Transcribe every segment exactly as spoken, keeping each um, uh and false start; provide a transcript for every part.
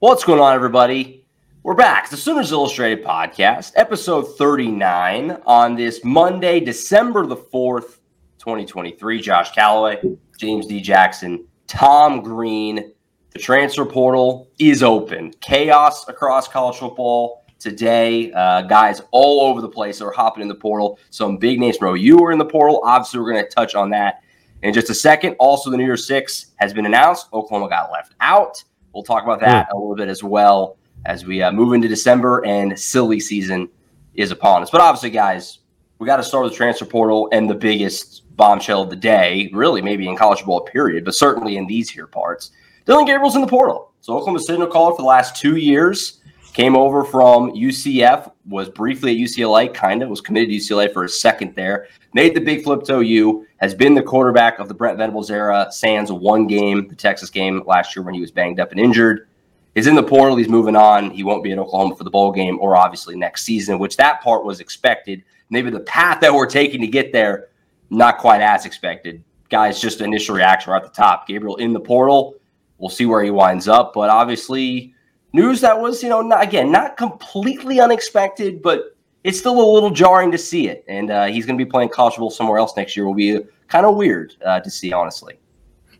What's going on, everybody? We're back. It's the Sooners Illustrated Podcast, episode thirty-nine, on this Monday, December the fourth, twenty twenty-three. Josh Calloway, James D. Jackson, Tom Green. The transfer portal is open. Chaos across college football today. Uh, guys all over the place are hopping in the portal. Some big names from O U are in the portal. Obviously, we're going to touch on that in just a second. Also, the New Year's Six has been announced. Oklahoma got left out. We'll talk about that a little bit as well as we uh, move into December and silly season is upon us. But obviously, guys, we got to start with the transfer portal and the biggest bombshell of the day, really maybe in college football period, but certainly in these here parts. Dillon Gabriel's in the portal. So Oklahoma signal caller for the last two years, came over from U C F, was briefly at U C L A, kind of, was committed to U C L A for a second there, made the big flip to O U, has been the quarterback of the Brent Venables era, sans one game, the Texas game last year when he was banged up and injured. He's in the portal. He's moving on. He won't be in Oklahoma for the bowl game or obviously next season, which that part was expected. Maybe the path that we're taking to get there, not quite as expected. Guys, just initial reaction right at the top. Gabriel in the portal. We'll see where he winds up, but obviously news that was, you know, not, again, not completely unexpected, but it's still a little jarring to see it. And uh, he's going to be playing college bowl somewhere else next year. Will be kind of weird uh, to see, honestly.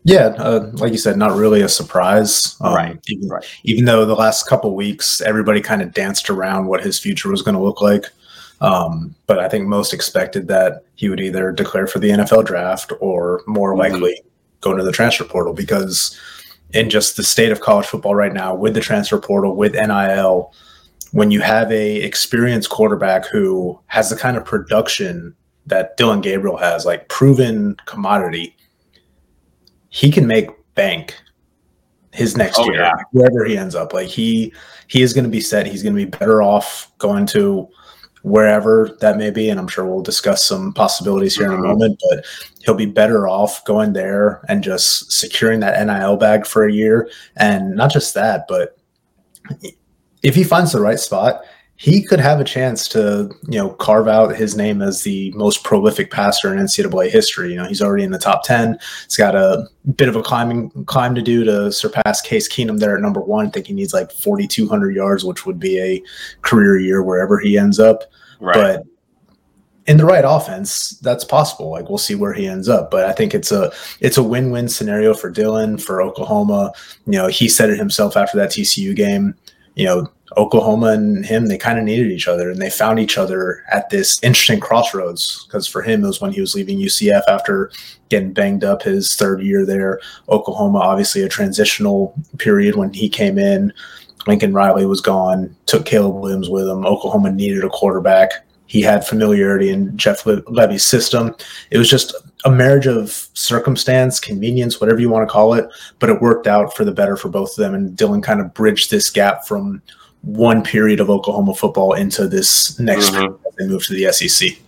Yeah, uh, like you said, not really a surprise. Um, right. Even, right. Even though the last couple weeks, everybody kind of danced around what his future was going to look like. Um, but I think most expected that he would either declare for the N F L draft or more mm-hmm. likely go into the transfer portal, because in just the state of college football right now, with the transfer portal, with N I L, when you have a experienced quarterback who has the kind of production that Dillon Gabriel has, like proven commodity, he can make bank his next oh, year, yeah. wherever he ends up. Like he, he is going to be set. He's going to be better off going to wherever that may be. And I'm sure we'll discuss some possibilities here mm-hmm. in a moment, but he'll be better off going there and just securing that N I L bag for a year. And not just that, but if he finds the right spot, he could have a chance to, you know, carve out his name as the most prolific passer in N C double A history. You know, he's already in the top ten. He's got a bit of a climbing climb to do to surpass Case Keenum there at number one. I think he needs like forty-two hundred yards, which would be a career year wherever he ends up. Right. But in the right offense, that's possible. Like, we'll see where he ends up. But I think it's a it's a win-win scenario for Dillon, for Oklahoma. You know, he said it himself after that T C U game. You know, Oklahoma and him, they kind of needed each other, and they found each other at this interesting crossroads, because for him, it was when he was leaving U C F after getting banged up his third year there. Oklahoma, obviously a transitional period when he came in. Lincoln Riley was gone, took Caleb Williams with him. Oklahoma needed a quarterback. He had familiarity in Jeff Le- Lebby's system. It was just a marriage of circumstance, convenience, whatever you want to call it, but it worked out for the better for both of them, and Dillon kind of bridged this gap from one period of Oklahoma football into this next mm-hmm. period as they move to the S E C.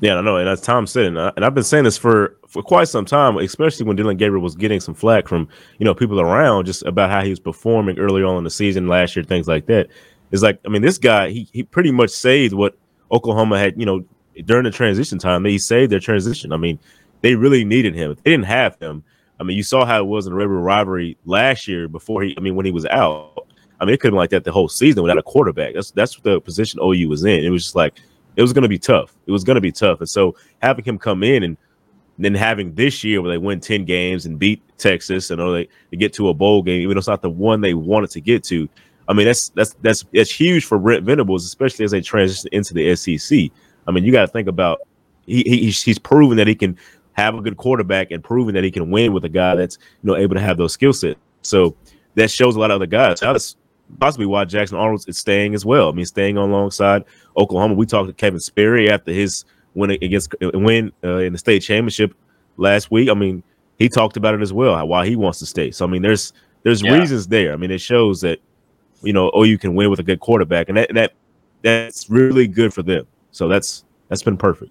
Yeah, I know, and as Tom said, and, I, and I've been saying this for, for quite some time, especially when Dillon Gabriel was getting some flack from, you know, people around just about how he was performing earlier on in the season last year, things like that. It's like, I mean, this guy, he he pretty much saved what Oklahoma had, you know, during the transition time. They saved their transition. I mean, they really needed him. If they didn't have him, I mean, you saw how it was in the river rivalry last year before he, I mean, when he was out. I mean, it could have been like that the whole season without a quarterback. That's that's what the position O U was in. It was just like, it was going to be tough. It was going to be tough. And so having him come in and then having this year where they win ten games and beat Texas and they, they get to a bowl game, even though it's not the one they wanted to get to. I mean, that's that's that's that's huge for Brent Venables, especially as they transition into the S E C. I mean, you got to think about he, he he's proven that he can have a good quarterback and proven that he can win with a guy that's, you know, able to have those skill sets. So that shows a lot of other guys. That's possibly why Jackson Arnold is staying as well. I mean, staying alongside Oklahoma. We talked to Kevin Sperry after his win against win uh, in the state championship last week. I mean, he talked about it as well, how, why he wants to stay. So I mean, there's there's yeah. reasons there. I mean, it shows that, you know, O U can win with a good quarterback, and that that that's really good for them. So that's that's been perfect.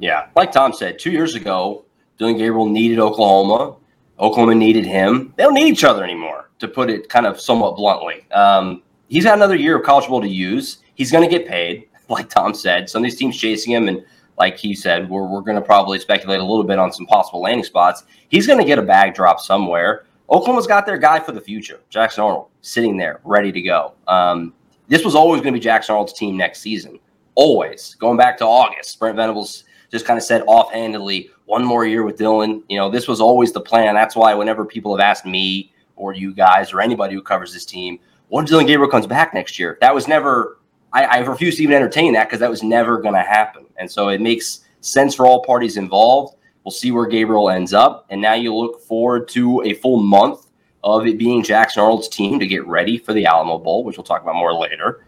Yeah, like Tom said, two years ago, Dillon Gabriel needed Oklahoma. Oklahoma needed him. They don't need each other anymore, to put it kind of somewhat bluntly. Um, he's got another year of College Bowl to use. He's going to get paid, like Tom said. Some of these teams chasing him, and like he said, we're, we're going to probably speculate a little bit on some possible landing spots. He's going to get a bag drop somewhere. Oklahoma's got their guy for the future, Jackson Arnold, sitting there, ready to go. Um, this was always going to be Jackson Arnold's team next season. Always. Going back to August, Brent Venables just kind of said offhandedly, one more year with Dillon. You know, this was always the plan. That's why whenever people have asked me or you guys or anybody who covers this team, what if Dillon Gabriel comes back next year? That was never – I refuse to even entertain that because that was never going to happen. And so it makes sense for all parties involved. We'll see where Gabriel ends up. And now you look forward to a full month of it being Jackson Arnold's team to get ready for the Alamo Bowl, which we'll talk about more later.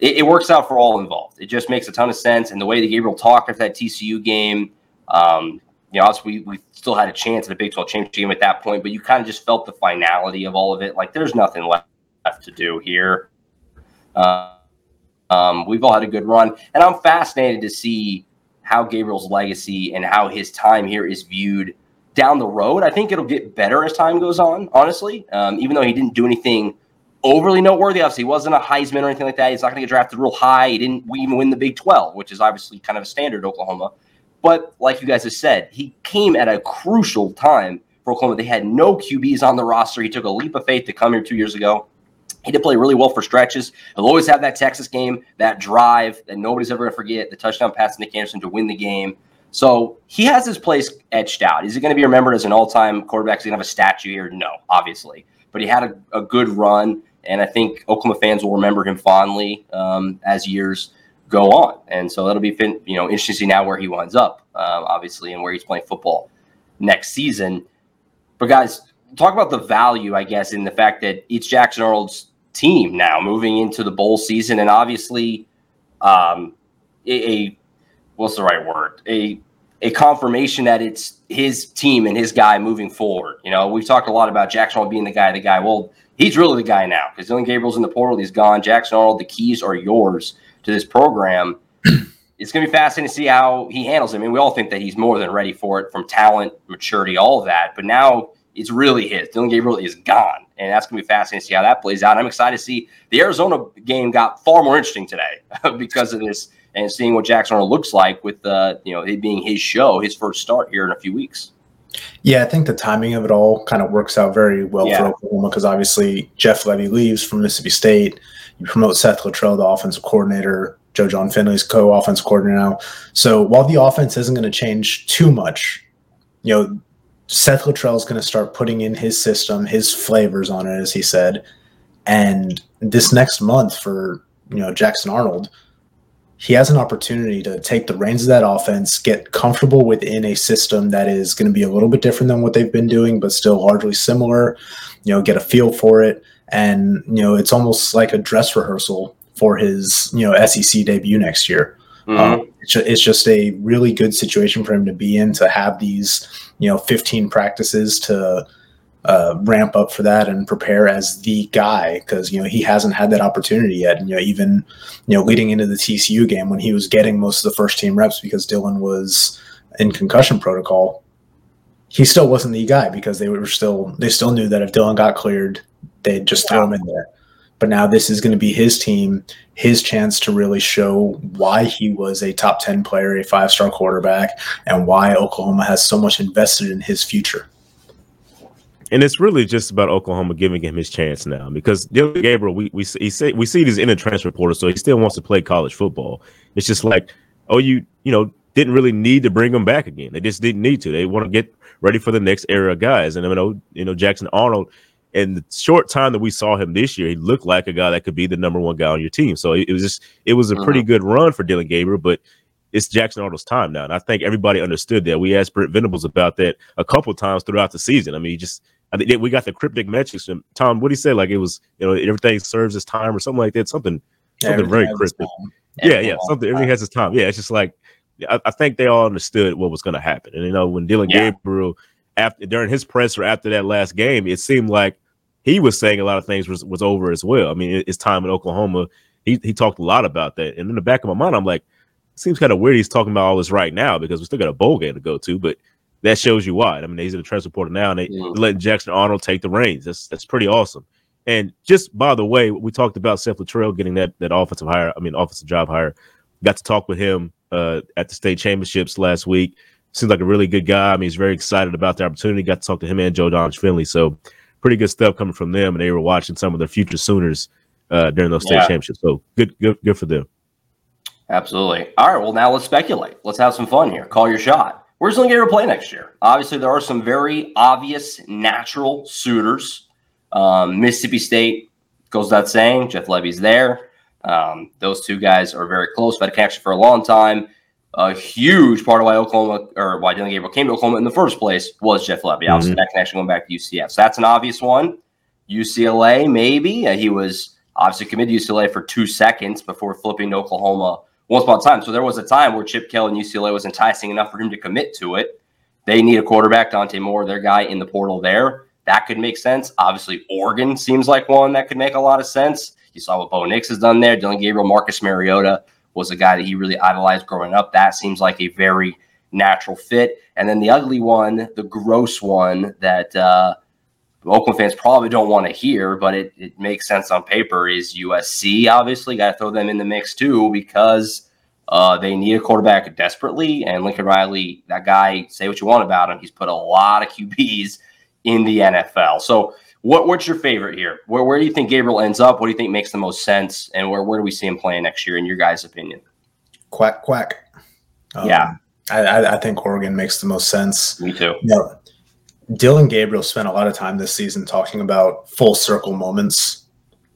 It, it works out for all involved. It just makes a ton of sense. And the way that Gabriel talked after that T C U game, um, you know, we, we still had a chance at a Big twelve championship game at that point, but you kind of just felt the finality of all of it. Like, there's nothing left to do here. Uh, um, we've all had a good run. And I'm fascinated to see how Gabriel's legacy and how his time here is viewed down the road. I think it'll get better as time goes on, honestly, um, even though he didn't do anything overly noteworthy. Obviously, he wasn't a Heisman or anything like that. He's not going to get drafted real high. He didn't even win the Big twelve, which is obviously kind of a standard Oklahoma. But like you guys have said, he came at a crucial time for Oklahoma. They had no Q Bs on the roster. He took a leap of faith to come here two years ago. He did play really well for stretches. He'll always have that Texas game, that drive that nobody's ever going to forget, the touchdown pass to Nick Anderson to win the game. So he has his place etched out. Is he going to be remembered as an all-time quarterback? Is he going to have a statue here? No, obviously. But he had a, a good run, and I think Oklahoma fans will remember him fondly um, as years go on. And so that'll be fin- you know, interesting to see now where he winds up, uh, obviously, and where he's playing football next season. But, guys, talk about the value, I guess, in the fact that it's Jackson Arnold's team now moving into the bowl season, and obviously um, a, a what's the right word? A a confirmation that it's his team and his guy moving forward. You know, we've talked a lot about Jackson Arnold being the guy, the guy. Well, he's really the guy now because Dillon Gabriel's in the portal. He's gone. Jackson Arnold, the keys are yours to this program. It's going to be fascinating to see how he handles it. I mean, we all think that he's more than ready for it from talent, maturity, all of that. But now it's really his. Dillon Gabriel is gone, and that's going to be fascinating to see how that plays out. I'm excited to see the Arizona game got far more interesting today because of this and seeing what Jackson Arnold looks like with uh, you know, it being his show, his first start here in a few weeks. Yeah, I think the timing of it all kind of works out very well yeah. for Oklahoma because obviously Jeff Lebby leaves from Mississippi State. You promote Seth Luttrell, the offensive coordinator, Joe John Finley's co-offensive coordinator now. So while the offense isn't going to change too much, you know, Seth Luttrell is going to start putting in his system, his flavors on it, as he said. And this next month for, you know, Jackson Arnold, he has an opportunity to take the reins of that offense, get comfortable within a system that is going to be a little bit different than what they've been doing, but still largely similar, you know, get a feel for it. And, you know, it's almost like a dress rehearsal for his, you know, S E C debut next year. Mm-hmm. Um, it's, it's just a really good situation for him to be in, to have these, you know, fifteen practices to uh, ramp up for that and prepare as the guy because, you know, he hasn't had that opportunity yet. And, you know, even, you know, leading into the T C U game when he was getting most of the first team reps because Dillon was in concussion protocol, he still wasn't the guy because they were still, they still knew that if Dillon got cleared, they'd just throw him in there. But now this is going to be his team, his chance to really show why he was a top ten player, a five-star quarterback, and why Oklahoma has so much invested in his future. And it's really just about Oklahoma giving him his chance now, because Dillon Gabriel, we we he say, we see these inner transfer portals, so he still wants to play college football. It's just like, oh, you you know, didn't really need to bring him back again. They just didn't need to. They want to get ready for the next era of guys. And I know, you know, Jackson Arnold, in the short time that we saw him this year, he looked like a guy that could be the number one guy on your team. So it was just it was a pretty good run for Dillon Gabriel, but it's Jackson Arnold's time now. And I think everybody understood that. We asked Brent Venables about that a couple of times throughout the season. I mean, he just I think we got the cryptic metrics from Tom. What did he say? Like, it was, you know, everything serves its time or something like that. Something, something everything very cryptic. Yeah, yeah. Something, everything has its time. Yeah, it's just like I, I think they all understood what was going to happen. And you know, when Dillon yeah. Gabriel, after during his presser after that last game, it seemed like he was saying a lot of things was, was over as well. I mean, his time in Oklahoma, he he talked a lot about that. And in the back of my mind, I'm like, it seems kind of weird he's talking about all this right now, because we still got a bowl game to go to, but. That shows you why. I mean, he's in the transfer portal now, and they yeah. let Jackson Arnold take the reins. That's that's pretty awesome. And just by the way, we talked about Seth Luttrell getting that that offensive hire. I mean, offensive job hire. Got to talk with him uh, at the state championships last week. Seems like a really good guy. I mean, he's very excited about the opportunity. Got to talk to him and Joe Donge Finley. So pretty good stuff coming from them. And they were watching some of the future Sooners uh, during those state yeah. championships. So good, good, good for them. Absolutely. All right. Well, now let's speculate. Let's have some fun here. Call your shot. Where's Dillon Gabriel play next year? Obviously, there are some very obvious natural suitors. Um, Mississippi State goes without saying. Jeff Lebby's there. Um, those two guys are very close. Had a connection for a long time. A huge part of why Oklahoma or why Dillon Gabriel came to Oklahoma in the first place was Jeff Lebby. Mm-hmm. Obviously, that connection going back to U C F. So that's an obvious one. U C L A, maybe. Uh, he was obviously committed to U C L A for two seconds before flipping to Oklahoma. Once upon a time. So there was a time where Chip Kelly and U C L A was enticing enough for him to commit to it. They need a quarterback, Dante Moore, their guy in the portal there. That could make sense. Obviously, Oregon seems like one that could make a lot of sense. You saw what Bo Nix has done there. Dillon Gabriel, Marcus Mariota was a guy that he really idolized growing up. That seems like a very natural fit. And then the ugly one, the gross one that uh, Oakland fans probably don't want to hear, but it, it makes sense on paper, is U S C, obviously. Got to throw them in the mix, too, because uh, they need a quarterback desperately. And Lincoln Riley, that guy, say what you want about him, he's put a lot of Q Bs in the N F L. So what what's your favorite here? Where where do you think Gabriel ends up? What do you think makes the most sense? And where, where do we see him playing next year, in your guys' opinion? Quack, quack. Um, yeah. I, I, I think Oregon makes the most sense. Me too. Yeah. Dillon Gabriel spent a lot of time this season talking about full circle moments.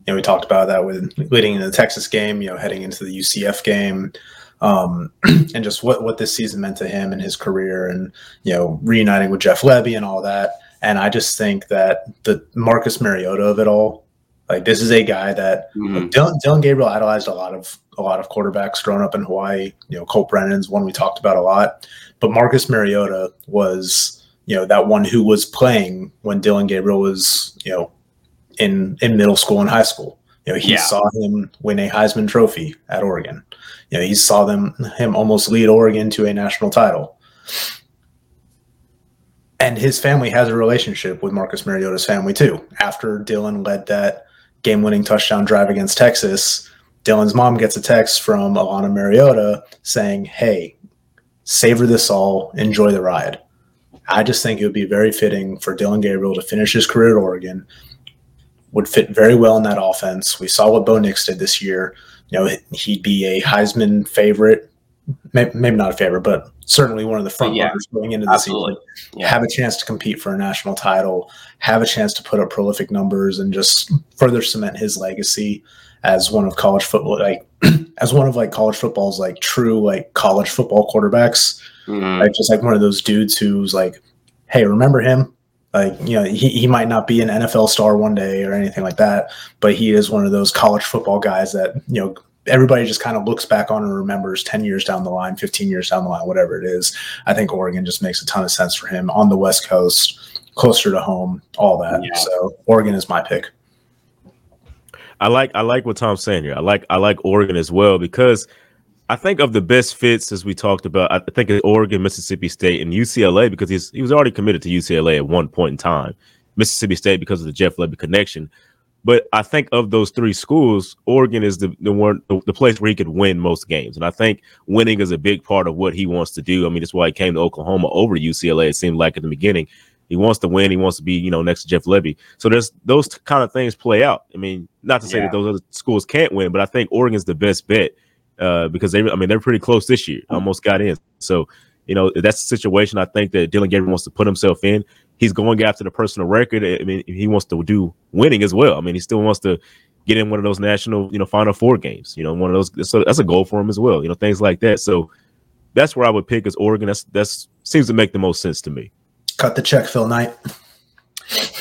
You know, we talked about that with leading into the Texas game, you know, heading into the U C F game, um, and just what, what this season meant to him and his career, and, you know, reuniting with Jeff Lebby and all that. And I just think that the Marcus Mariota of it all, like, this is a guy that mm-hmm. Dillon, Dillon Gabriel idolized a lot of a lot of quarterbacks growing up in Hawaii. You know, Colt Brennan's one we talked about a lot, but Marcus Mariota was, you know, that one who was playing when Dillon Gabriel was, you know, in in middle school and high school. You know, he yeah. saw him win a Heisman Trophy at Oregon. You know, he saw them him almost lead Oregon to a national title. And his family has a relationship with Marcus Mariota's family too. After Dillon led that game-winning touchdown drive against Texas, Dillon's mom gets a text from Alana Mariota saying, "Hey, savor this all, enjoy the ride." I just think it would be very fitting for Dillon Gabriel to finish his career at Oregon. Would fit very well in that offense. We saw what Bo Nix did this year. You know, he'd be a Heisman favorite, maybe not a favorite, but certainly one of the front yeah, runners going into the season. Yeah. Have a chance to compete for a national title, have a chance to put up prolific numbers, and just further cement his legacy as one of college football, like as one of like college football's like true like college football quarterbacks. Mm-hmm. Like just like one of those dudes who's like, hey, remember him? Like, you know, he, he might not be an N F L star one day or anything like that, but he is one of those college football guys that, you know, everybody just kind of looks back on and remembers ten years down the line, fifteen years down the line, whatever it is. I think Oregon just makes a ton of sense for him on the West Coast, closer to home, all that. Yeah. So Oregon is my pick. I like I like what Tom's saying here. I like I like Oregon as well, because I think of the best fits, as we talked about, I think it's Oregon, Mississippi State, and U C L A, because he's, he was already committed to U C L A at one point in time. Mississippi State because of the Jeff Lebby connection. But I think of those three schools, Oregon is the the one the, the place where he could win most games. And I think winning is a big part of what he wants to do. I mean, that's why he came to Oklahoma over U C L A, it seemed like, at the beginning. He wants to win. He wants to be, you know, next to Jeff Lebby. So there's those kind of things play out. I mean, not to say yeah. that those other schools can't win, but I think Oregon's the best bet uh, because they, I mean, they're pretty close this year. Mm-hmm. Almost got in. So, you know, that's the situation I think that Dillon Gabriel wants to put himself in. He's going after the personal record. I mean, he wants to do winning as well. I mean, he still wants to get in one of those national, you know, Final Four games, you know, one of those. So that's a goal for him as well, you know, things like that. So that's where I would pick as Oregon. That's that's seems to make the most sense to me. Cut the check, Phil Knight.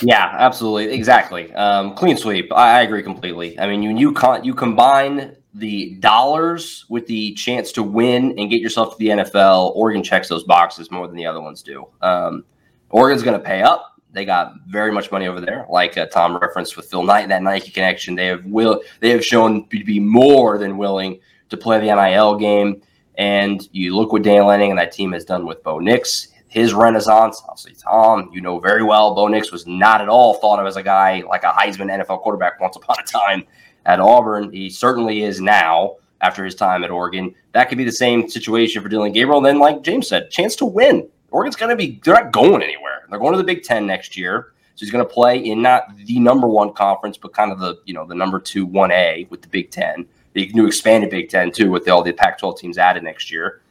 Yeah, absolutely. Exactly. Um, clean sweep. I, I agree completely. I mean, you you, con- you combine the dollars with the chance to win and get yourself to the N F L, Oregon checks those boxes more than the other ones do. Um, Oregon's going to pay up. They got very much money over there, like uh, Tom referenced with Phil Knight and that Nike connection. They have will they have shown to be more than willing to play the N I L game. And you look what Dan Lanning and that team has done with Bo Nix, his renaissance. Obviously, Tom, you know very well, Bo Nix was not at all thought of as a guy like a Heisman N F L quarterback once upon a time at Auburn. He certainly is now after his time at Oregon. That could be the same situation for Dillon Gabriel. And then, like James said, chance to win. Oregon's going to be – they're not going anywhere. They're going to the Big Ten next year. So he's going to play in not the number one conference, but kind of the, you know, the number two one A with the Big Ten. The new expanded Big Ten, too, with all the Pac twelve teams added next year.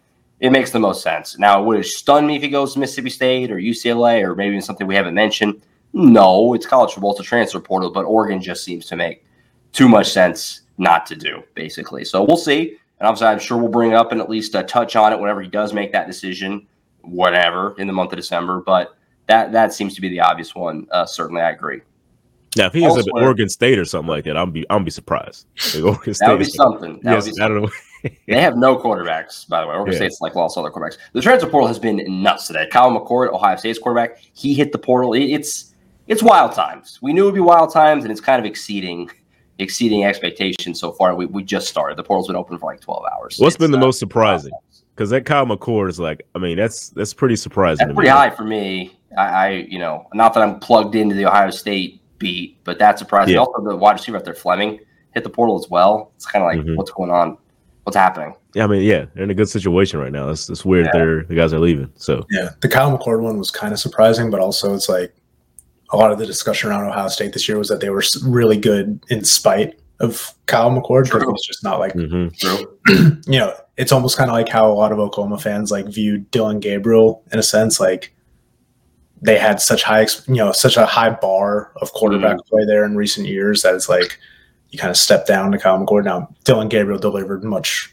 It makes the most sense. Now, would it stun me if he goes to Mississippi State or U C L A or maybe something we haven't mentioned? No, it's college football. It's a transfer portal, but Oregon just seems to make too much sense not to do, basically. So we'll see. And obviously, I'm sure we'll bring it up and at least uh, touch on it whenever he does make that decision. Whatever in the month of December, but that that seems to be the obvious one. Uh, certainly, I agree. Now, if he ends up at Oregon State or something like that, I'm be I'm be surprised. Like, Oregon State that would be something. That yes, would be something. I don't know. They have no quarterbacks, by the way. Oregon yeah. State's like lost all their quarterbacks. The transfer portal has been nuts today. Kyle McCord, Ohio State's quarterback, he hit the portal. It, it's it's wild times. We knew it would be wild times, and it's kind of exceeding. exceeding expectations so far. We we just started. The portal's been open for like twelve hours. What's it's, been the uh, most surprising? Because that Kyle McCord is like, I mean, that's that's pretty surprising. That's to pretty me. high for me. I, I, you know, not that I'm plugged into the Ohio State beat, but that's surprising. Yeah. Also, the wide receiver out there, Fleming, hit the portal as well. It's kind of like, mm-hmm. what's going on? What's happening? Yeah, I mean, yeah, they're in a good situation right now. It's it's weird yeah. they're the guys are leaving. So yeah, the Kyle McCord one was kind of surprising, but also it's like, a lot of the discussion around Ohio State this year was that they were really good in spite of Kyle McCord. True. But it was just not like, mm-hmm. you know, it's almost kind of like how a lot of Oklahoma fans like viewed Dillon Gabriel in a sense, like they had such high, you know, such a high bar of quarterback mm-hmm. play there in recent years that it's like you kind of step down to Kyle McCord. Now Dillon Gabriel delivered much,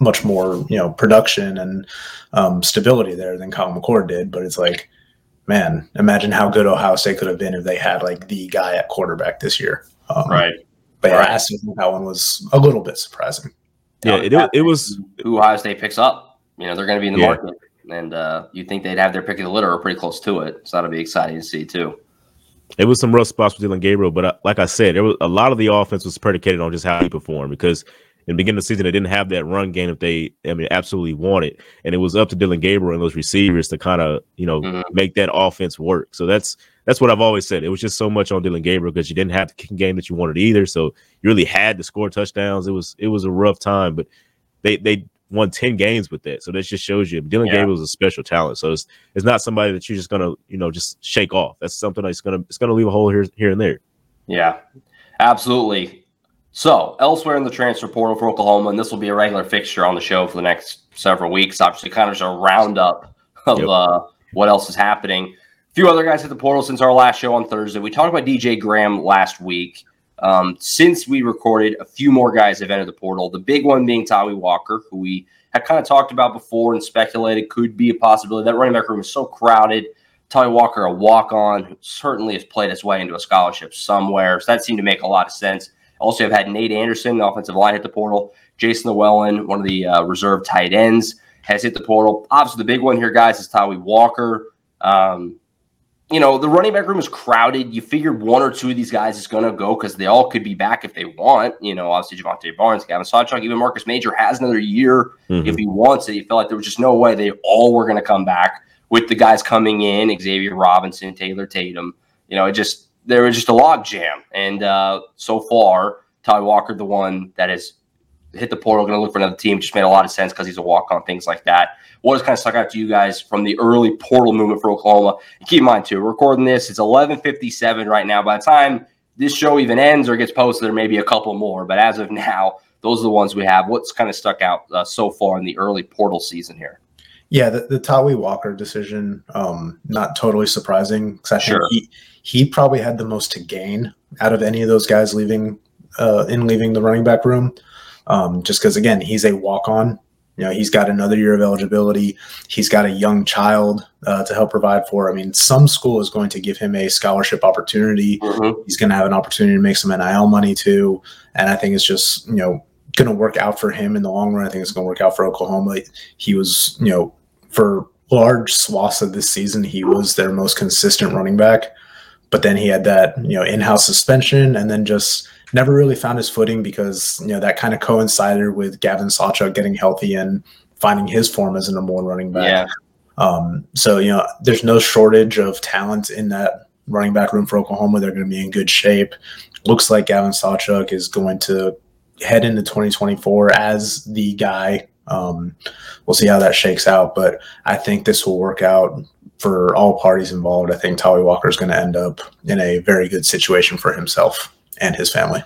much more, you know, production and um, stability there than Kyle McCord did, but it's like, man, imagine how good Ohio State could have been if they had like the guy at quarterback this year. Um, right. But yeah, right. I asked that one was a little bit surprising. Yeah, it, it was who Ohio State picks up. You know, they're going to be in the yeah. market, and uh, you think they'd have their pick of the litter or pretty close to it. So that'll be exciting to see too. It was some rough spots for Dillon Gabriel, but uh, like I said, it was a lot of the offense was predicated on just how he performed because. In the beginning of the season, they didn't have that run game if they, I mean, absolutely wanted, and it was up to Dillon Gabriel and those receivers to kind of, you know, mm-hmm. make that offense work. So that's that's what I've always said. It was just so much on Dillon Gabriel because you didn't have the kicking game that you wanted either. So you really had to score touchdowns. It was it was a rough time, but they they won ten games with that. So that just shows you Dillon yeah. Gabriel is a special talent. So it's it's not somebody that you're just gonna, you know, just shake off. That's something that's gonna it's gonna leave a hole here here and there. Yeah, absolutely. So, elsewhere in the transfer portal for Oklahoma, and this will be a regular fixture on the show for the next several weeks, obviously kind of just a roundup of yep. uh, what else is happening. A few other guys hit the portal since our last show on Thursday. We talked about D J Graham last week. Um, since we recorded, a few more guys have entered the portal, the big one being Tawee Walker, who we had kind of talked about before and speculated could be a possibility. That running back room is so crowded. Tawee Walker, a walk-on, who certainly has played his way into a scholarship somewhere. So that seemed to make a lot of sense. Also, I've had Nate Anderson, the offensive line, hit the portal. Jason Llewellyn, one of the uh, reserve tight ends, has hit the portal. Obviously, the big one here, guys, is Tawee Walker. Um, you know, the running back room is crowded. You figured one or two of these guys is going to go because they all could be back if they want. You know, obviously, Javonte Barnes, Gavin Sawchuk, even Marcus Major has another year mm-hmm. if he wants it. He felt like there was just no way they all were going to come back with the guys coming in, Xavier Robinson, Taylor Tatum. You know, it just... There was just a log jam, and uh, so far, Tawee Walker, the one that has hit the portal, going to look for another team. Just made a lot of sense because he's a walk-on, things like that. What has kind of stuck out to you guys from the early portal movement for Oklahoma? And keep in mind, too, we're recording this. It's eleven fifty-seven right now. By the time this show even ends or gets posted, there may be a couple more. But as of now, those are the ones we have. What's kind of stuck out uh, so far in the early portal season here? Yeah, the, the Tawee Walker decision, um, not totally surprising. Because I think sure. he, he probably had the most to gain out of any of those guys leaving uh, in leaving the running back room. Um, just because, again, he's a walk-on. You know, he's got another year of eligibility. He's got a young child uh, to help provide for. I mean, some school is going to give him a scholarship opportunity. Mm-hmm. He's going to have an opportunity to make some N I L money too. And I think it's just, you know, going to work out for him in the long run. I think it's going to work out for Oklahoma. He was, you know, for large swaths of this season, he was their most consistent running back. But then he had that, you know, in-house suspension and then just never really found his footing because, you know, that kind of coincided with Gavin Sawchuk getting healthy and finding his form as a number one running back. Yeah. Um, so, you know, there's no shortage of talent in that running back room for Oklahoma. They're going to be in good shape. Looks like Gavin Sawchuk is going to head into twenty twenty-four as the guy. Um, we'll see how that shakes out, but I think this will work out for all parties involved. I think Tawee Walker is going to end up in a very good situation for himself and his family.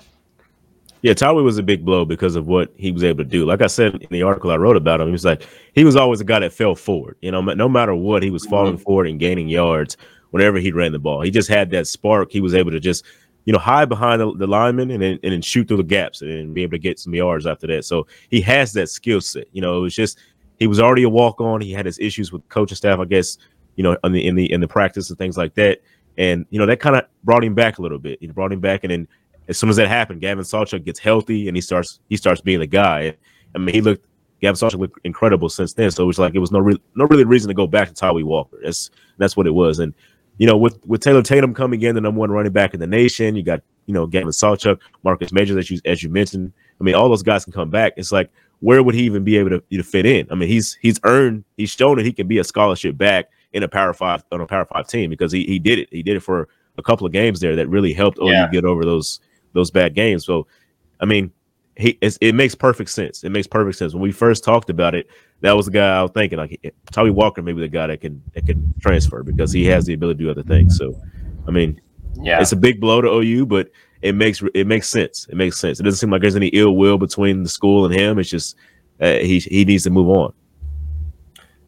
Yeah, Tawee was a big blow because of what he was able to do. Like I said in the article I wrote about him, he was like, he was always a guy that fell forward. You know, no matter what, he was falling mm-hmm. forward and gaining yards whenever he ran the ball. He just had that spark. He was able to just, you know, hide behind the, the lineman and then, and then shoot through the gaps and be able to get some yards after that. So he has that skill set. You know, it was just, he was already a walk-on. He had his issues with coaching staff, I guess, you know, in the, in the, in the practice and things like that. And, you know, that kind of brought him back a little bit. It brought him back. And then as soon as that happened, Gavin Sawchuk gets healthy and he starts, he starts being the guy. I mean, he looked, Gavin Sawchuk looked incredible since then. So it was like, it was no real, no really reason to go back to Tawee Walker. That's, that's what it was. And, you know, with, with Taylor Tatum coming in, the number one running back in the nation, you got, you know, Gavin Sawchuk, Marcus Majors, as you, as you mentioned. I mean, all those guys can come back. It's like, where would he even be able to, you know, fit in? I mean, he's he's earned, he's shown that he can be a scholarship back in a Power Five on a Power Five team because he he did it. He did it for a couple of games there that really helped yeah. O U get over those those bad games. So, I mean, he it's, it makes perfect sense. It makes perfect sense. When we first talked about it, that was the guy I was thinking, like, Tawee Walker may be the guy that can that can transfer because he has the ability to do other things. So, I mean, yeah, it's a big blow to O U, but it makes it makes sense. It makes sense. It doesn't seem like there's any ill will between the school and him. It's just uh, he he needs to move on.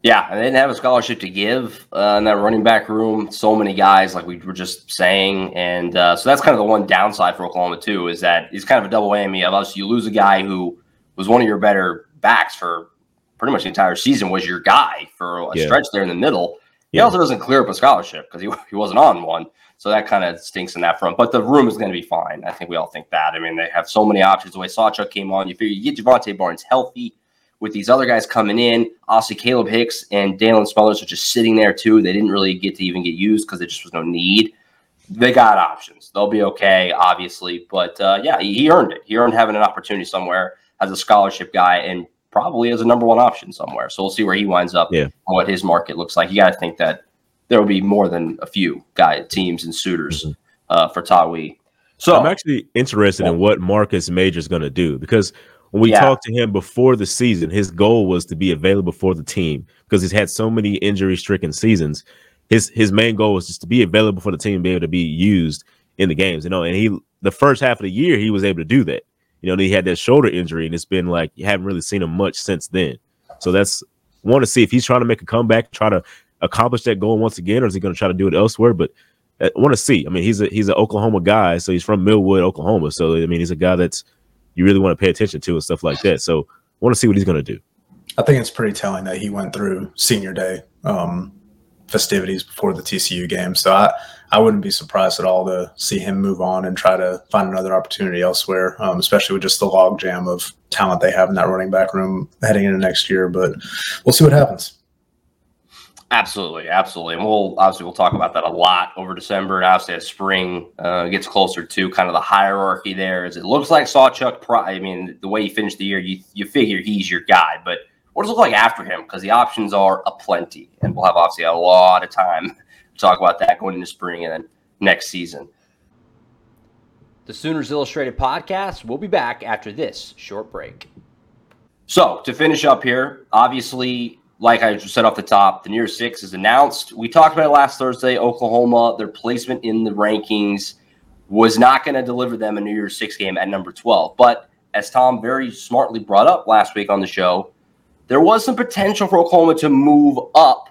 Yeah, and they didn't have a scholarship to give uh, in that running back room. So many guys, like we were just saying, and uh, so that's kind of the one downside for Oklahoma too, is that it's kind of a double whammy. Of us, you lose a guy who was one of your better backs for pretty much the entire season, was your guy for a yeah. stretch there in the middle. He yeah. also doesn't clear up a scholarship because he, he wasn't on one. So that kind of stinks in that front. But the room is going to be fine. I think we all think that. I mean, they have so many options. The way Sawchuk came on, you figure you get Javonte Barnes healthy with these other guys coming in. Obviously, Caleb Hicks and Dalen Smothers are just sitting there too. They didn't really get to even get used because there just was no need. They got options. They'll be okay, obviously. But, uh, yeah, he, he earned it. He earned having an opportunity somewhere as a scholarship guy and probably as a number one option somewhere. So we'll see where he winds up yeah. and what his market looks like. You got to think that there will be more than a few guy teams and suitors mm-hmm. uh, for Tawee. So I'm actually interested yeah. in what Marcus Majors is going to do, because when we yeah. talked to him before the season, his goal was to be available for the team because he's had so many injury-stricken seasons. His his main goal was just to be available for the team, be able to be used in the games. You know, and he the first half of the year he was able to do that. You know, he had that shoulder injury, and it's been like you haven't really seen him much since then. So that's want to see if he's trying to make a comeback, try to accomplish that goal once again, or is he going to try to do it elsewhere? But I want to see. I mean, he's a he's an Oklahoma guy, so he's from Millwood, Oklahoma. So I mean, he's a guy that's you really want to pay attention to and stuff like that. So I want to see what he's going to do. I think it's pretty telling that he went through senior day um, festivities before the T C U game. So I. I wouldn't be surprised at all to see him move on and try to find another opportunity elsewhere, um, especially with just the logjam of talent they have in that running back room heading into next year. But we'll see what happens. Absolutely, absolutely. And we'll obviously we'll talk about that a lot over December, and obviously as spring uh, gets closer to kind of the hierarchy there. As it looks like Sawchuk, pro- I mean, the way he finished the year, you you figure he's your guy, but what does it look like after him? Because the options are aplenty, and we'll have obviously a lot of time talk about that going into spring and then next season. The Sooners Illustrated Podcast will be back after this short break. So to finish up here, obviously, like I said off the top, the New Year's Six is announced. We talked about it last Thursday. Oklahoma, their placement in the rankings was not going to deliver them a New Year's Six game at number twelve. But as Tom very smartly brought up last week on the show, there was some potential for Oklahoma to move up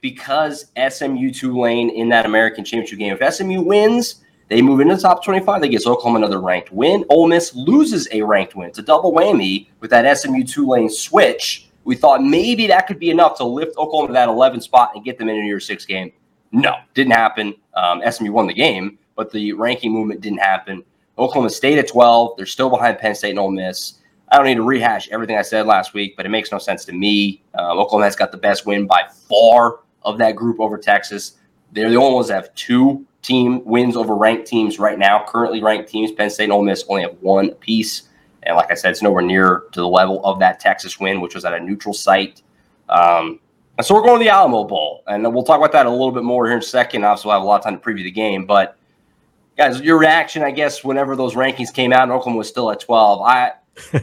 because S M U Tulane in that American Championship game. If S M U wins, they move into the top twenty-five. They get Oklahoma another ranked win. Ole Miss loses a ranked win. It's a double whammy with that S M U Tulane switch. We thought maybe that could be enough to lift Oklahoma to that eleventh spot and get them in a New Year's Six game. No, didn't happen. Um, S M U won the game, but the ranking movement didn't happen. Oklahoma stayed at twelve. They're still behind Penn State and Ole Miss. I don't need to rehash everything I said last week, but it makes no sense to me. Uh, Oklahoma has got the best win by far of that group over Texas. They're the only ones that have two team wins over ranked teams right now. Currently ranked teams, Penn State and Ole Miss, only have one apiece. And like I said, it's nowhere near to the level of that Texas win, which was at a neutral site. Um, and so we're going to the Alamo Bowl, and we'll talk about that a little bit more here in a second. Obviously, we'll have a lot of time to preview the game. But, guys, your reaction, I guess, whenever those rankings came out and Oklahoma was still at twelve, I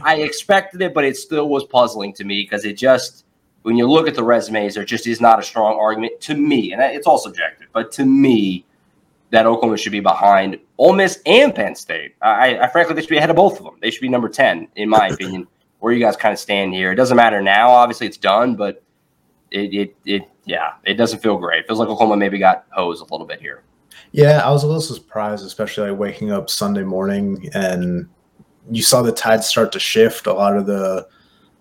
I expected it, but it still was puzzling to me because it just, when you look at the resumes, there just is not a strong argument to me, and it's all subjective, but to me, that Oklahoma should be behind Ole Miss and Penn State. I, I frankly, they should be ahead of both of them. They should be number ten, in my opinion, where you guys kind of stand here. It doesn't matter now. Obviously, it's done, but it, it, it yeah, it doesn't feel great. It feels like Oklahoma maybe got hosed a little bit here. Yeah, I was a little surprised, especially like waking up Sunday morning, and you saw the tide start to shift. A lot of the,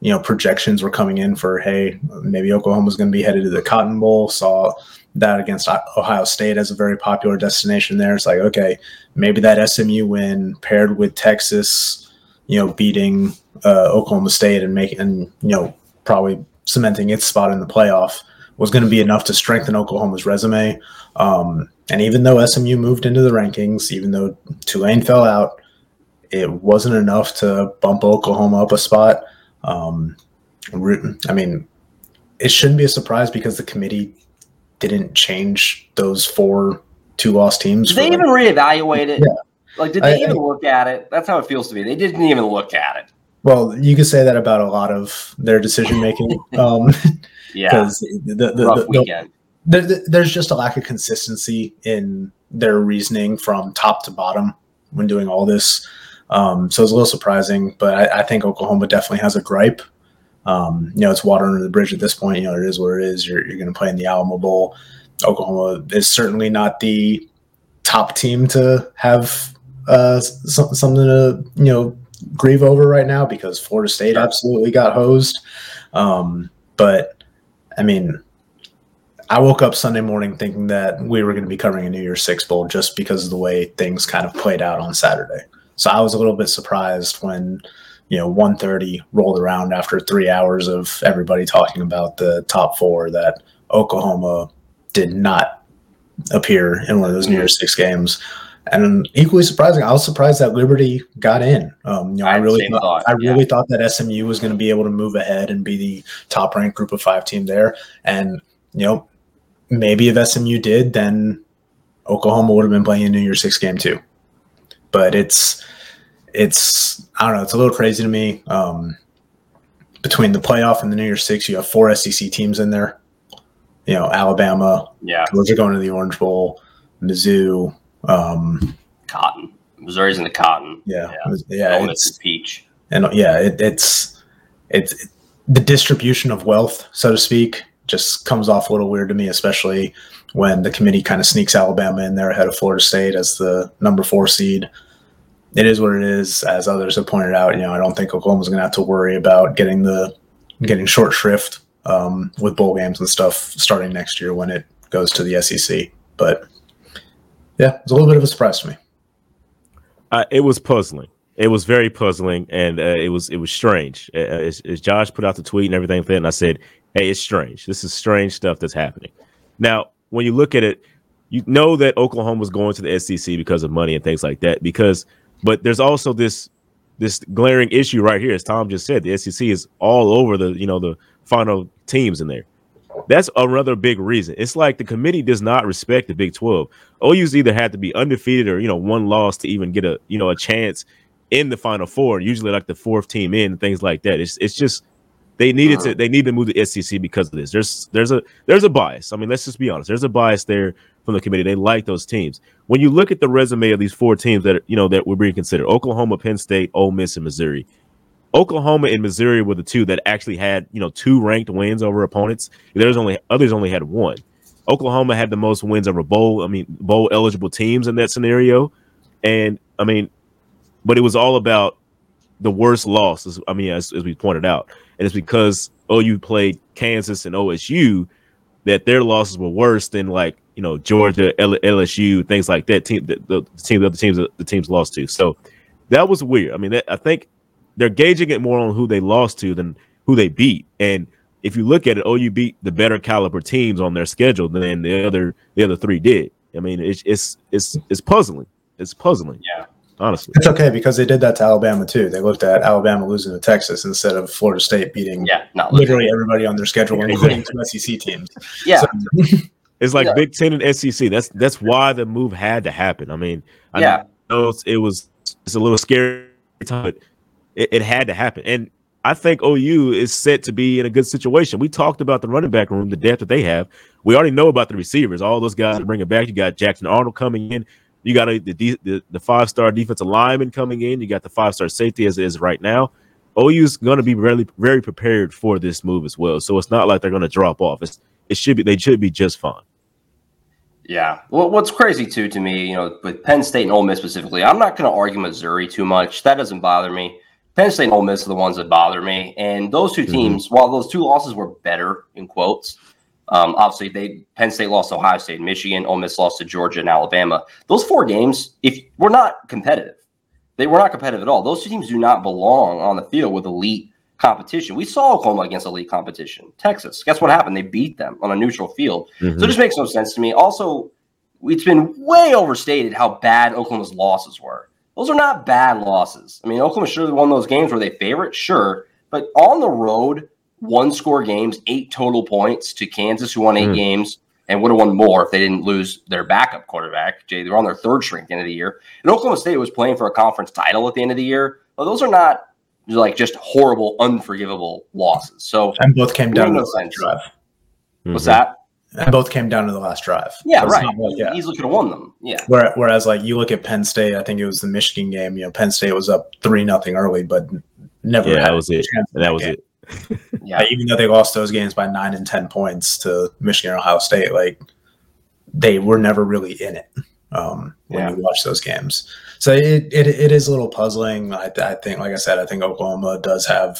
you know, projections were coming in for, hey, maybe Oklahoma's going to be headed to the Cotton Bowl. Saw that against Ohio State as a very popular destination there. It's like, okay, maybe that S M U win paired with Texas, you know, beating uh, Oklahoma State and making, and you know, probably cementing its spot in the playoff was going to be enough to strengthen Oklahoma's resume. Um, and even though S M U moved into the rankings, even though Tulane fell out, it wasn't enough to bump Oklahoma up a spot. Um, I mean, it shouldn't be a surprise because the committee didn't change those four two-loss teams. Did they even reevaluate it? Yeah. Like, did they I, even I, look at it? That's how it feels to me. They didn't even look at it. Well, you could say that about a lot of their decision-making. um, yeah. Because the, the, the, rough the, weekend. The, the, there's just a lack of consistency in their reasoning from top to bottom when doing all this. Um, so it's a little surprising, but I, I think Oklahoma definitely has a gripe. Um, you know, it's water under the bridge at this point. You know, it is what it is. You're, you're going to play in the Alamo Bowl. Oklahoma is certainly not the top team to have uh, some, something to, you know, grieve over right now because Florida State sure. absolutely got hosed. Um, but, I mean, I woke up Sunday morning thinking that we were going to be covering a New Year's Six Bowl just because of the way things kind of played out on Saturday. So I was a little bit surprised when, you know, one thirty rolled around after three hours of everybody talking about the top four that Oklahoma did not appear in one of those New Year's Six games. And equally surprising, I was surprised that Liberty got in. Um, you know, I, I really, thought, thought, I really yeah. thought that S M U was going to be able to move ahead and be the top-ranked group of five team there. And, you know, maybe if S M U did, then Oklahoma would have been playing a New Year's Six game too. But it's, it's I don't know, it's a little crazy to me. Um, between the playoff and the New Year's Six, you have four S E C teams in there. You know, Alabama, yeah, Georgia going to the Orange Bowl, Mizzou, um, Cotton, Missouri's in the Cotton, yeah, yeah, yeah it's Peach, and yeah, it, it's it's it, the distribution of wealth, so to speak, just comes off a little weird to me, especially when the committee kind of sneaks Alabama in there ahead of Florida State as the number four seed. It is what it is. As others have pointed out, you know, I don't think Oklahoma's going to have to worry about getting the getting short shrift um, with bowl games and stuff starting next year when it goes to the S E C. But yeah, it's a little bit of a surprise to me. Uh, it was puzzling. It was very puzzling, and uh, it was it was strange. Uh, as, as Josh put out the tweet and everything, and I said, "Hey, it's strange. This is strange stuff that's happening." Now, when you look at it, you know that Oklahoma was going to the S E C because of money and things like that. Because, but there's also this this glaring issue right here, as Tom just said. The S E C is all over the you know the final teams in there. That's another big reason. It's like the committee does not respect the Big twelve. O U's either had to be undefeated or you know one loss to even get a you know a chance in the Final Four. Usually, like the fourth team in, things like that. It's it's just They needed uh-huh. to they need to move the S E C because of this. There's there's a there's a bias. I mean, let's just be honest. There's a bias there from the committee. They like those teams. When you look at the resume of these four teams that are, you know, that were being considered, Oklahoma, Penn State, Ole Miss, and Missouri. Oklahoma and Missouri were the two that actually had, you know, two ranked wins over opponents. There's only others only had one. Oklahoma had the most wins over bowl, I mean, bowl eligible teams in that scenario. And I mean, but it was all about the worst loss, I mean, as, as we pointed out. And it's because O U played Kansas and O S U that their losses were worse than, like, you know, Georgia, L S U, things like that. Team, the, the team, the other teams, the teams lost to. So that was weird. I mean, that, I think they're gauging it more on who they lost to than who they beat. And if you look at it, O U beat the better caliber teams on their schedule than the other the other three did. I mean, it's it's it's it's puzzling. It's puzzling. Yeah. Honestly, it's okay because they did that to Alabama too. They looked at Alabama losing to Texas instead of Florida State beating yeah, not literally everybody on their schedule, including two S E C teams. Yeah, so, it's like yeah. Big Ten and S E C. That's that's why the move had to happen. I mean, I yeah, know it was it's a little scary time, but it, it had to happen. And I think O U is set to be in a good situation. We talked about the running back room, the depth that they have. We already know about the receivers. All those guys bringing back. You got Jackson Arnold coming in. You got a, the, the the five-star defensive lineman coming in. You got the five-star safety as it is right now. O U's going to be really very prepared for this move as well. So it's not like they're going to drop off. It's, it should be they should be just fine. Yeah. Well, what's crazy too to me, you know, with Penn State and Ole Miss specifically, I'm not going to argue Missouri too much. That doesn't bother me. Penn State and Ole Miss are the ones that bother me. And those two teams, mm-hmm. while those two losses were better in quotes. Um, obviously, they Penn State lost to Ohio State and Michigan. Ole Miss lost to Georgia and Alabama. Those four games, if were not competitive, they were not competitive at all. Those two teams do not belong on the field with elite competition. We saw Oklahoma against elite competition. Texas, guess what happened? They beat them on a neutral field. Mm-hmm. So it just makes no sense to me. Also, it's been way overstated how bad Oklahoma's losses were. Those are not bad losses. I mean, Oklahoma surely won those games. Were they favorite? Sure, but on the road. One score games, eight total points to Kansas, who won eight mm. games and would have won more if they didn't lose their backup quarterback. Jay, they were on their third string at the end of the year. And Oklahoma State was playing for a conference title at the end of the year. Well, those are not like just horrible, unforgivable losses. So and both came down to the last drive. Mm-hmm. What's that? And both came down to the last drive. Yeah, so right. Like, yeah. Easily could have won them. Yeah. Whereas, like you look at Penn State, I think it was the Michigan game. You know, Penn State was up three nothing early, but never. Yeah, had that was it. That, that was game. it. Yeah, even though they lost those games by nine and ten points to Michigan and Ohio State, like they were never really in it um, when yeah. you watch those games. So it it, it is a little puzzling. I, I think, like I said, I think Oklahoma does have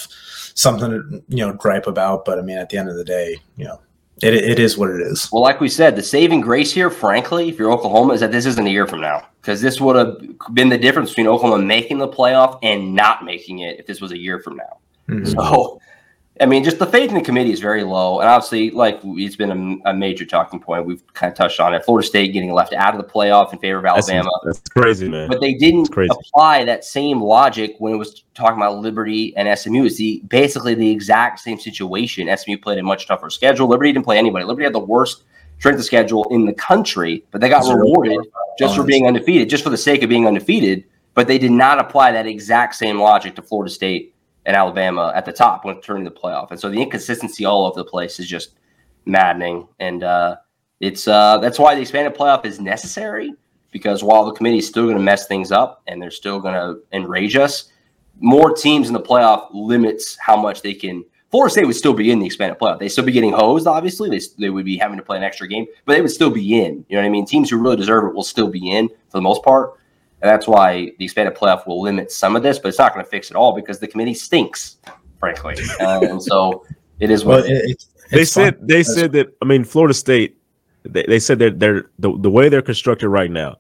something to, you know, gripe about. But I mean, at the end of the day, you know, it it is what it is. Well, like we said, the saving grace here, frankly, if you're Oklahoma, is that this isn't a year from now, because this would have been the difference between Oklahoma making the playoff and not making it if this was a year from now. Mm-hmm. So. I mean, just the faith in the committee is very low. And obviously, like, it's been a, a major talking point. We've kind of touched on it. Florida State getting left out of the playoff in favor of Alabama. That's, that's crazy, man. But they didn't apply that same logic when it was talking about Liberty and S M U. It's the, basically the exact same situation. S M U played a much tougher schedule. Liberty didn't play anybody. Liberty had the worst strength of schedule in the country, but they got that's rewarded just for being undefeated, just for the sake of being undefeated. But they did not apply that exact same logic to Florida State and Alabama at the top when turning the playoff. And so the inconsistency all over the place is just maddening. And uh, it's uh, that's why the expanded playoff is necessary, because while the committee is still going to mess things up and they're still going to enrage us, more teams in the playoff limits how much they can. Florida State would still be in the expanded playoff. They'd still be getting hosed, obviously. They, they would be having to play an extra game, but they would still be in. You know what I mean? Teams who really deserve it will still be in for the most part. And that's why the expanded playoff will limit some of this, but it's not going to fix it all because the committee stinks, frankly. Uh, and so it is what well, it, it, they said. They that's said that. I mean, Florida State. They, they said that they're the, the way they're constructed right now,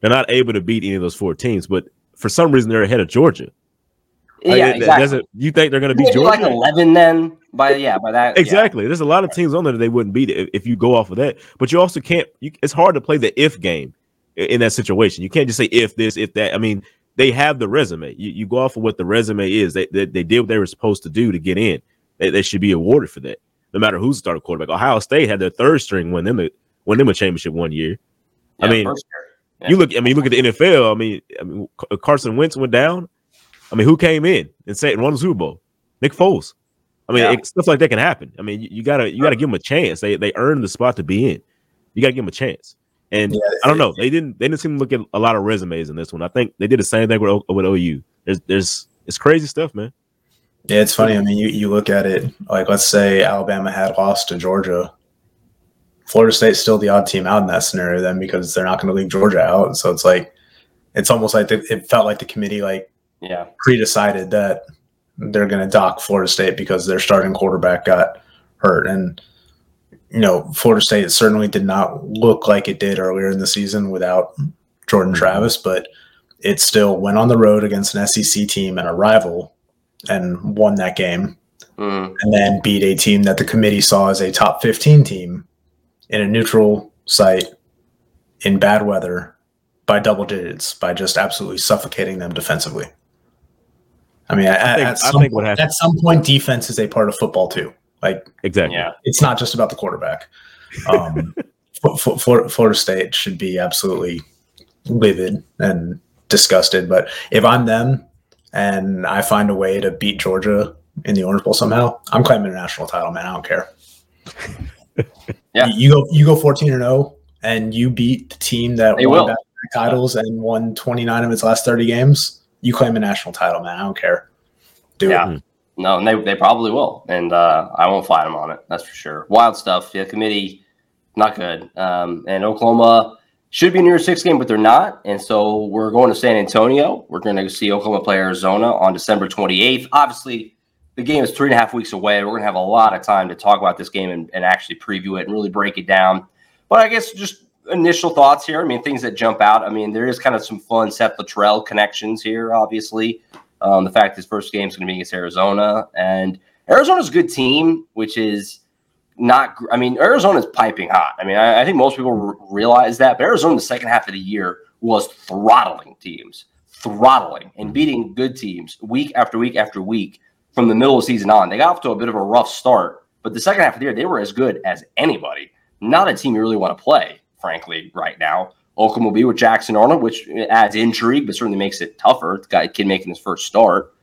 they're not able to beat any of those four teams. But for some reason, they're ahead of Georgia. Yeah, like, exactly. Doesn't, you think they're going to beat Georgia? Like eleven, then by yeah, by that exactly. Yeah. There's a lot of teams on there that they wouldn't beat if, if you go off of that. But you also can't. You, it's hard to play the if game in that situation. You can't just say if this, if that. I mean, they have the resume. You, you go off of what the resume is. They, they they did what they were supposed to do to get in. They, they should be awarded for that, no matter who's the starting quarterback. Ohio State had their third string win them a, win them a championship one year. Yeah, I mean, yeah. you look. I mean, you look at the N F L. I mean, I mean, Carson Wentz went down. I mean, who came in and said and won the Super Bowl? Nick Foles. I mean, yeah. it, stuff like that can happen. I mean, you, you gotta you gotta give them a chance. They they earned the spot to be in. You gotta give them a chance. And yeah, I don't know. They didn't. They didn't seem to look at a lot of resumes in this one. I think they did the same thing with with O U. There's there's it's crazy stuff, man. Yeah, it's funny. I mean, you, you look at it like, let's say Alabama had lost to Georgia. Florida State's still the odd team out in that scenario then, because they're not going to leave Georgia out. So it's like, it's almost like the, it felt like the committee like yeah pre-decided that they're going to dock Florida State because their starting quarterback got hurt. And you know, Florida State certainly did not look like it did earlier in the season without Jordan Travis, but it still went on the road against an S E C team and a rival and won that game, mm. and then beat a team that the committee saw as a top fifteen team in a neutral site in bad weather by double digits, by just absolutely suffocating them defensively. I mean, I at, think, at, some, I think what happened. At some point, defense is a part of football too. Like, exactly. Yeah. It's not just about the quarterback. Um, F- F- Florida State should be absolutely livid and disgusted. But if I'm them and I find a way to beat Georgia in the Orange Bowl somehow, I'm claiming a national title, man. I don't care. yeah. You go, you go fourteen and oh, and you beat the team that they won back-to-back titles and won twenty-nine of its last thirty games. You claim a national title, man. I don't care. Do yeah. it. No, and they, they probably will, and uh, I won't fight them on it. That's for sure. Wild stuff. Yeah, committee, not good. Um, and Oklahoma should be a New Year's Six game, but they're not. And so we're going to San Antonio. We're going to see Oklahoma play Arizona on December twenty-eighth. Obviously, the game is three and a half weeks away. We're going to have a lot of time to talk about this game and, and actually preview it and really break it down. But I guess just initial thoughts here. I mean, things that jump out. I mean, there is kind of some fun Seth Luttrell connections here, obviously. Um, the fact his first game is going to be against Arizona, and Arizona's a good team, which is not. I mean, Arizona's piping hot. I mean, I, I think most people r- realize that. But Arizona, the second half of the year, was throttling teams, throttling and beating good teams week after week after week from the middle of the season on. They got off to a bit of a rough start, but the second half of the year, they were as good as anybody. Not a team you really want to play, frankly, right now. Oklahoma will be with Jackson Arnold, which adds intrigue, but certainly makes it tougher. It's got a kid making his first start.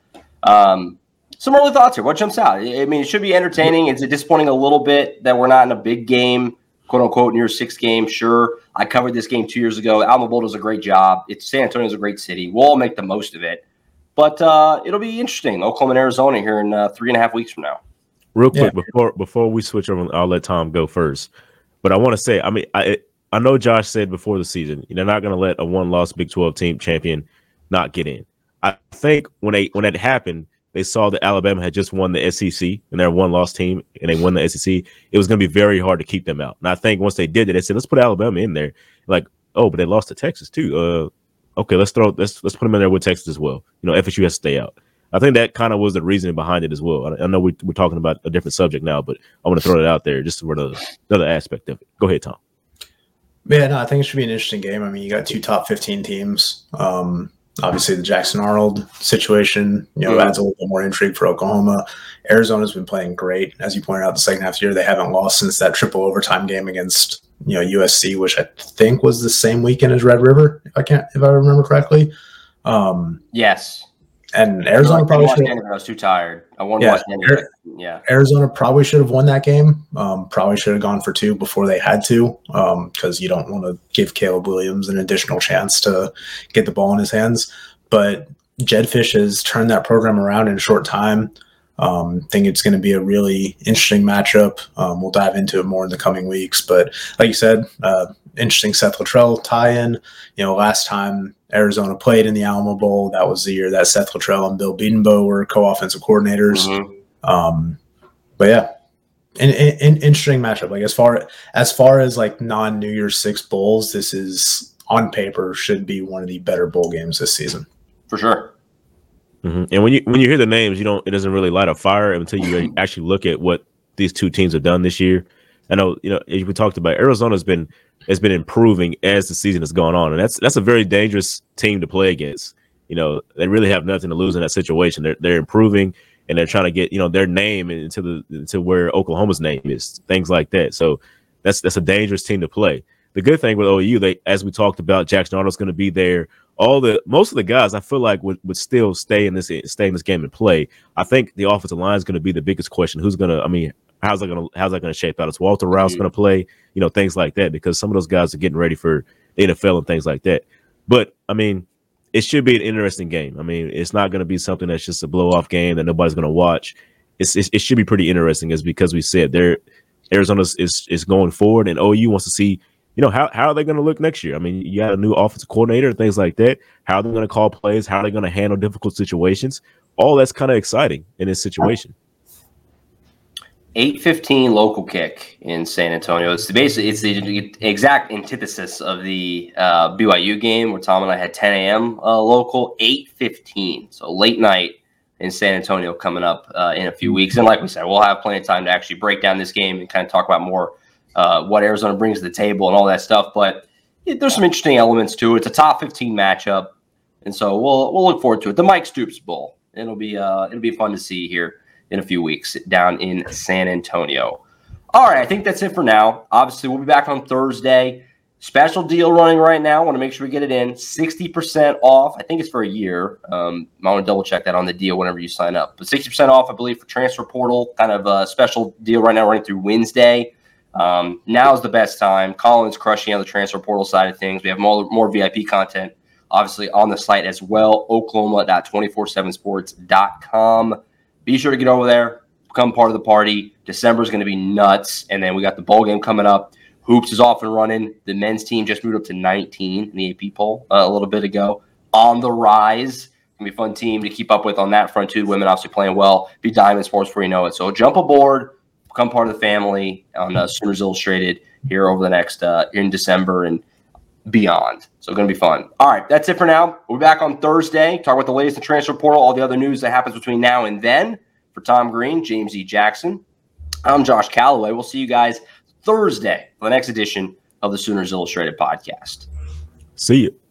Um, some early thoughts here. What jumps out? I mean, it should be entertaining. It's disappointing a little bit that we're not in a big game, quote-unquote, near six game. Sure, I covered this game two years ago. Alamo Bowl does a great job. It's San Antonio's a great city. We'll all make the most of it. But uh, it'll be interesting. Oklahoma and Arizona here in uh, three and a half weeks from now. Real quick, yeah. before before we switch over, I'll let Tom go first. But I want to say, I mean, I it, I know Josh said before the season, they're not going to let a one-loss Big twelve team champion not get in. I think when they when that happened, they saw that Alabama had just won the S E C and they're a one-loss team, and they won the S E C. It was going to be very hard to keep them out. And I think once they did it, they said, let's put Alabama in there. Like, oh, but they lost to Texas too. Uh, okay, let's throw let's let's put them in there with Texas as well. You know, F S U has to stay out. I think that kind of was the reasoning behind it as well. I, I know we, we're talking about a different subject now, but I want to throw it out there just for the, another aspect of it. Go ahead, Tom. Yeah, no, I think it should be an interesting game. I mean, you got two top fifteen teams. Um, obviously, the Jackson Arnold situation, you know, yeah. adds a little bit more intrigue for Oklahoma. Arizona's been playing great. As you pointed out, the second half of the year, they haven't lost since that triple overtime game against, you know, U S C, which I think was the same weekend as Red River, if I can't, if I remember correctly. Um, yes. And Arizona probably should have. I was too tired. I won. Yeah, Air, yeah. Arizona probably should have won that game. Um, probably should have gone for two before they had to, because um, you don't want to give Caleb Williams an additional chance to get the ball in his hands. But Jed Fish has turned that program around in a short time. Um, think it's going to be a really interesting matchup. Um, we'll dive into it more in the coming weeks. But like you said, uh, interesting Seth Luttrell tie-in. You know, last time Arizona played in the Alamo Bowl, that was the year that Seth Luttrell and Bill Beedenbow were co-offensive coordinators. Mm-hmm. Um, but yeah, an, an, an interesting matchup. Like as far as far as like non-New Year's Six bowls, this is on paper should be one of the better bowl games this season for sure. Mm-hmm. And when you when you hear the names, you don't it doesn't really light a fire until you actually look at what these two teams have done this year. I know you know as we talked about, Arizona's been has been improving as the season has gone on, and that's that's a very dangerous team to play against. You know, they really have nothing to lose in that situation. They're they're improving and they're trying to get you know their name into the into where Oklahoma's name is, things like that. So that's that's a dangerous team to play. The good thing with O U, they as we talked about, Jackson Arnold's going to be there. all the most of the guys I feel like would, would still stay in this stay in this game and play. I think the offensive line is going to be the biggest question. Who's going to? I mean, how's that going to how's that going to shape out? Is Walter Rouse mm-hmm. going to play? You know, things like that, because some of those guys are getting ready for the N F L and things like that. But I mean, it should be an interesting game. I mean, it's not going to be something that's just a blow off game that nobody's going to watch. It's, it's it should be pretty interesting, is because we said there, Arizona is is going forward, and O U wants to see, you know, how, how are they going to look next year? I mean, you got a new offensive coordinator, things like that. How are they going to call plays? How are they going to handle difficult situations? All that's kind of exciting in this situation. eight fifteen local kick in San Antonio. It's basically it's the exact antithesis of the uh, B Y U game where Tom and I had ten a.m. Uh, local. eight fifteen, so late night in San Antonio coming up uh, in a few weeks. And like we said, we'll have plenty of time to actually break down this game and kind of talk about more uh, what Arizona brings to the table and all that stuff. But yeah, there's some interesting elements to it. It's a top fifteen matchup, and so we'll we'll look forward to it. The Mike Stoops Bowl. It'll be uh, it'll be fun to see here in a few weeks down in San Antonio. All right, I think that's it for now. Obviously, we'll be back on Thursday. Special deal running right now. I want to make sure we get it in. sixty percent off. I think it's for a year. Um, I want to double-check that on the deal whenever you sign up. But sixty percent off, I believe, for Transfer Portal. Kind of a special deal right now running through Wednesday. Um, now is the best time. Colin's crushing on the Transfer Portal side of things. We have more, more V I P content, obviously, on the site as well. Oklahoma dot two four seven sports dot com. Be sure to get over there, become part of the party. December is going to be nuts, and then we got the bowl game coming up. Hoops is off and running. The men's team just moved up to nineteen in the A P poll uh, a little bit ago. On the rise. It's going to be a fun team to keep up with on that front, too. Women obviously playing well. Be Diamond Sports before you know it. So jump aboard, become part of the family on uh, Sooners Illustrated here over the next uh, in December and beyond. So going to be fun. All right, that's it for now. We'll be back on Thursday. Talk about the latest in transfer portal, all the other news that happens between now and then. For Tom Green, James E. Jackson, I'm Josh Calloway. We'll see you guys Thursday for the next edition of the Sooners Illustrated Podcast. See you.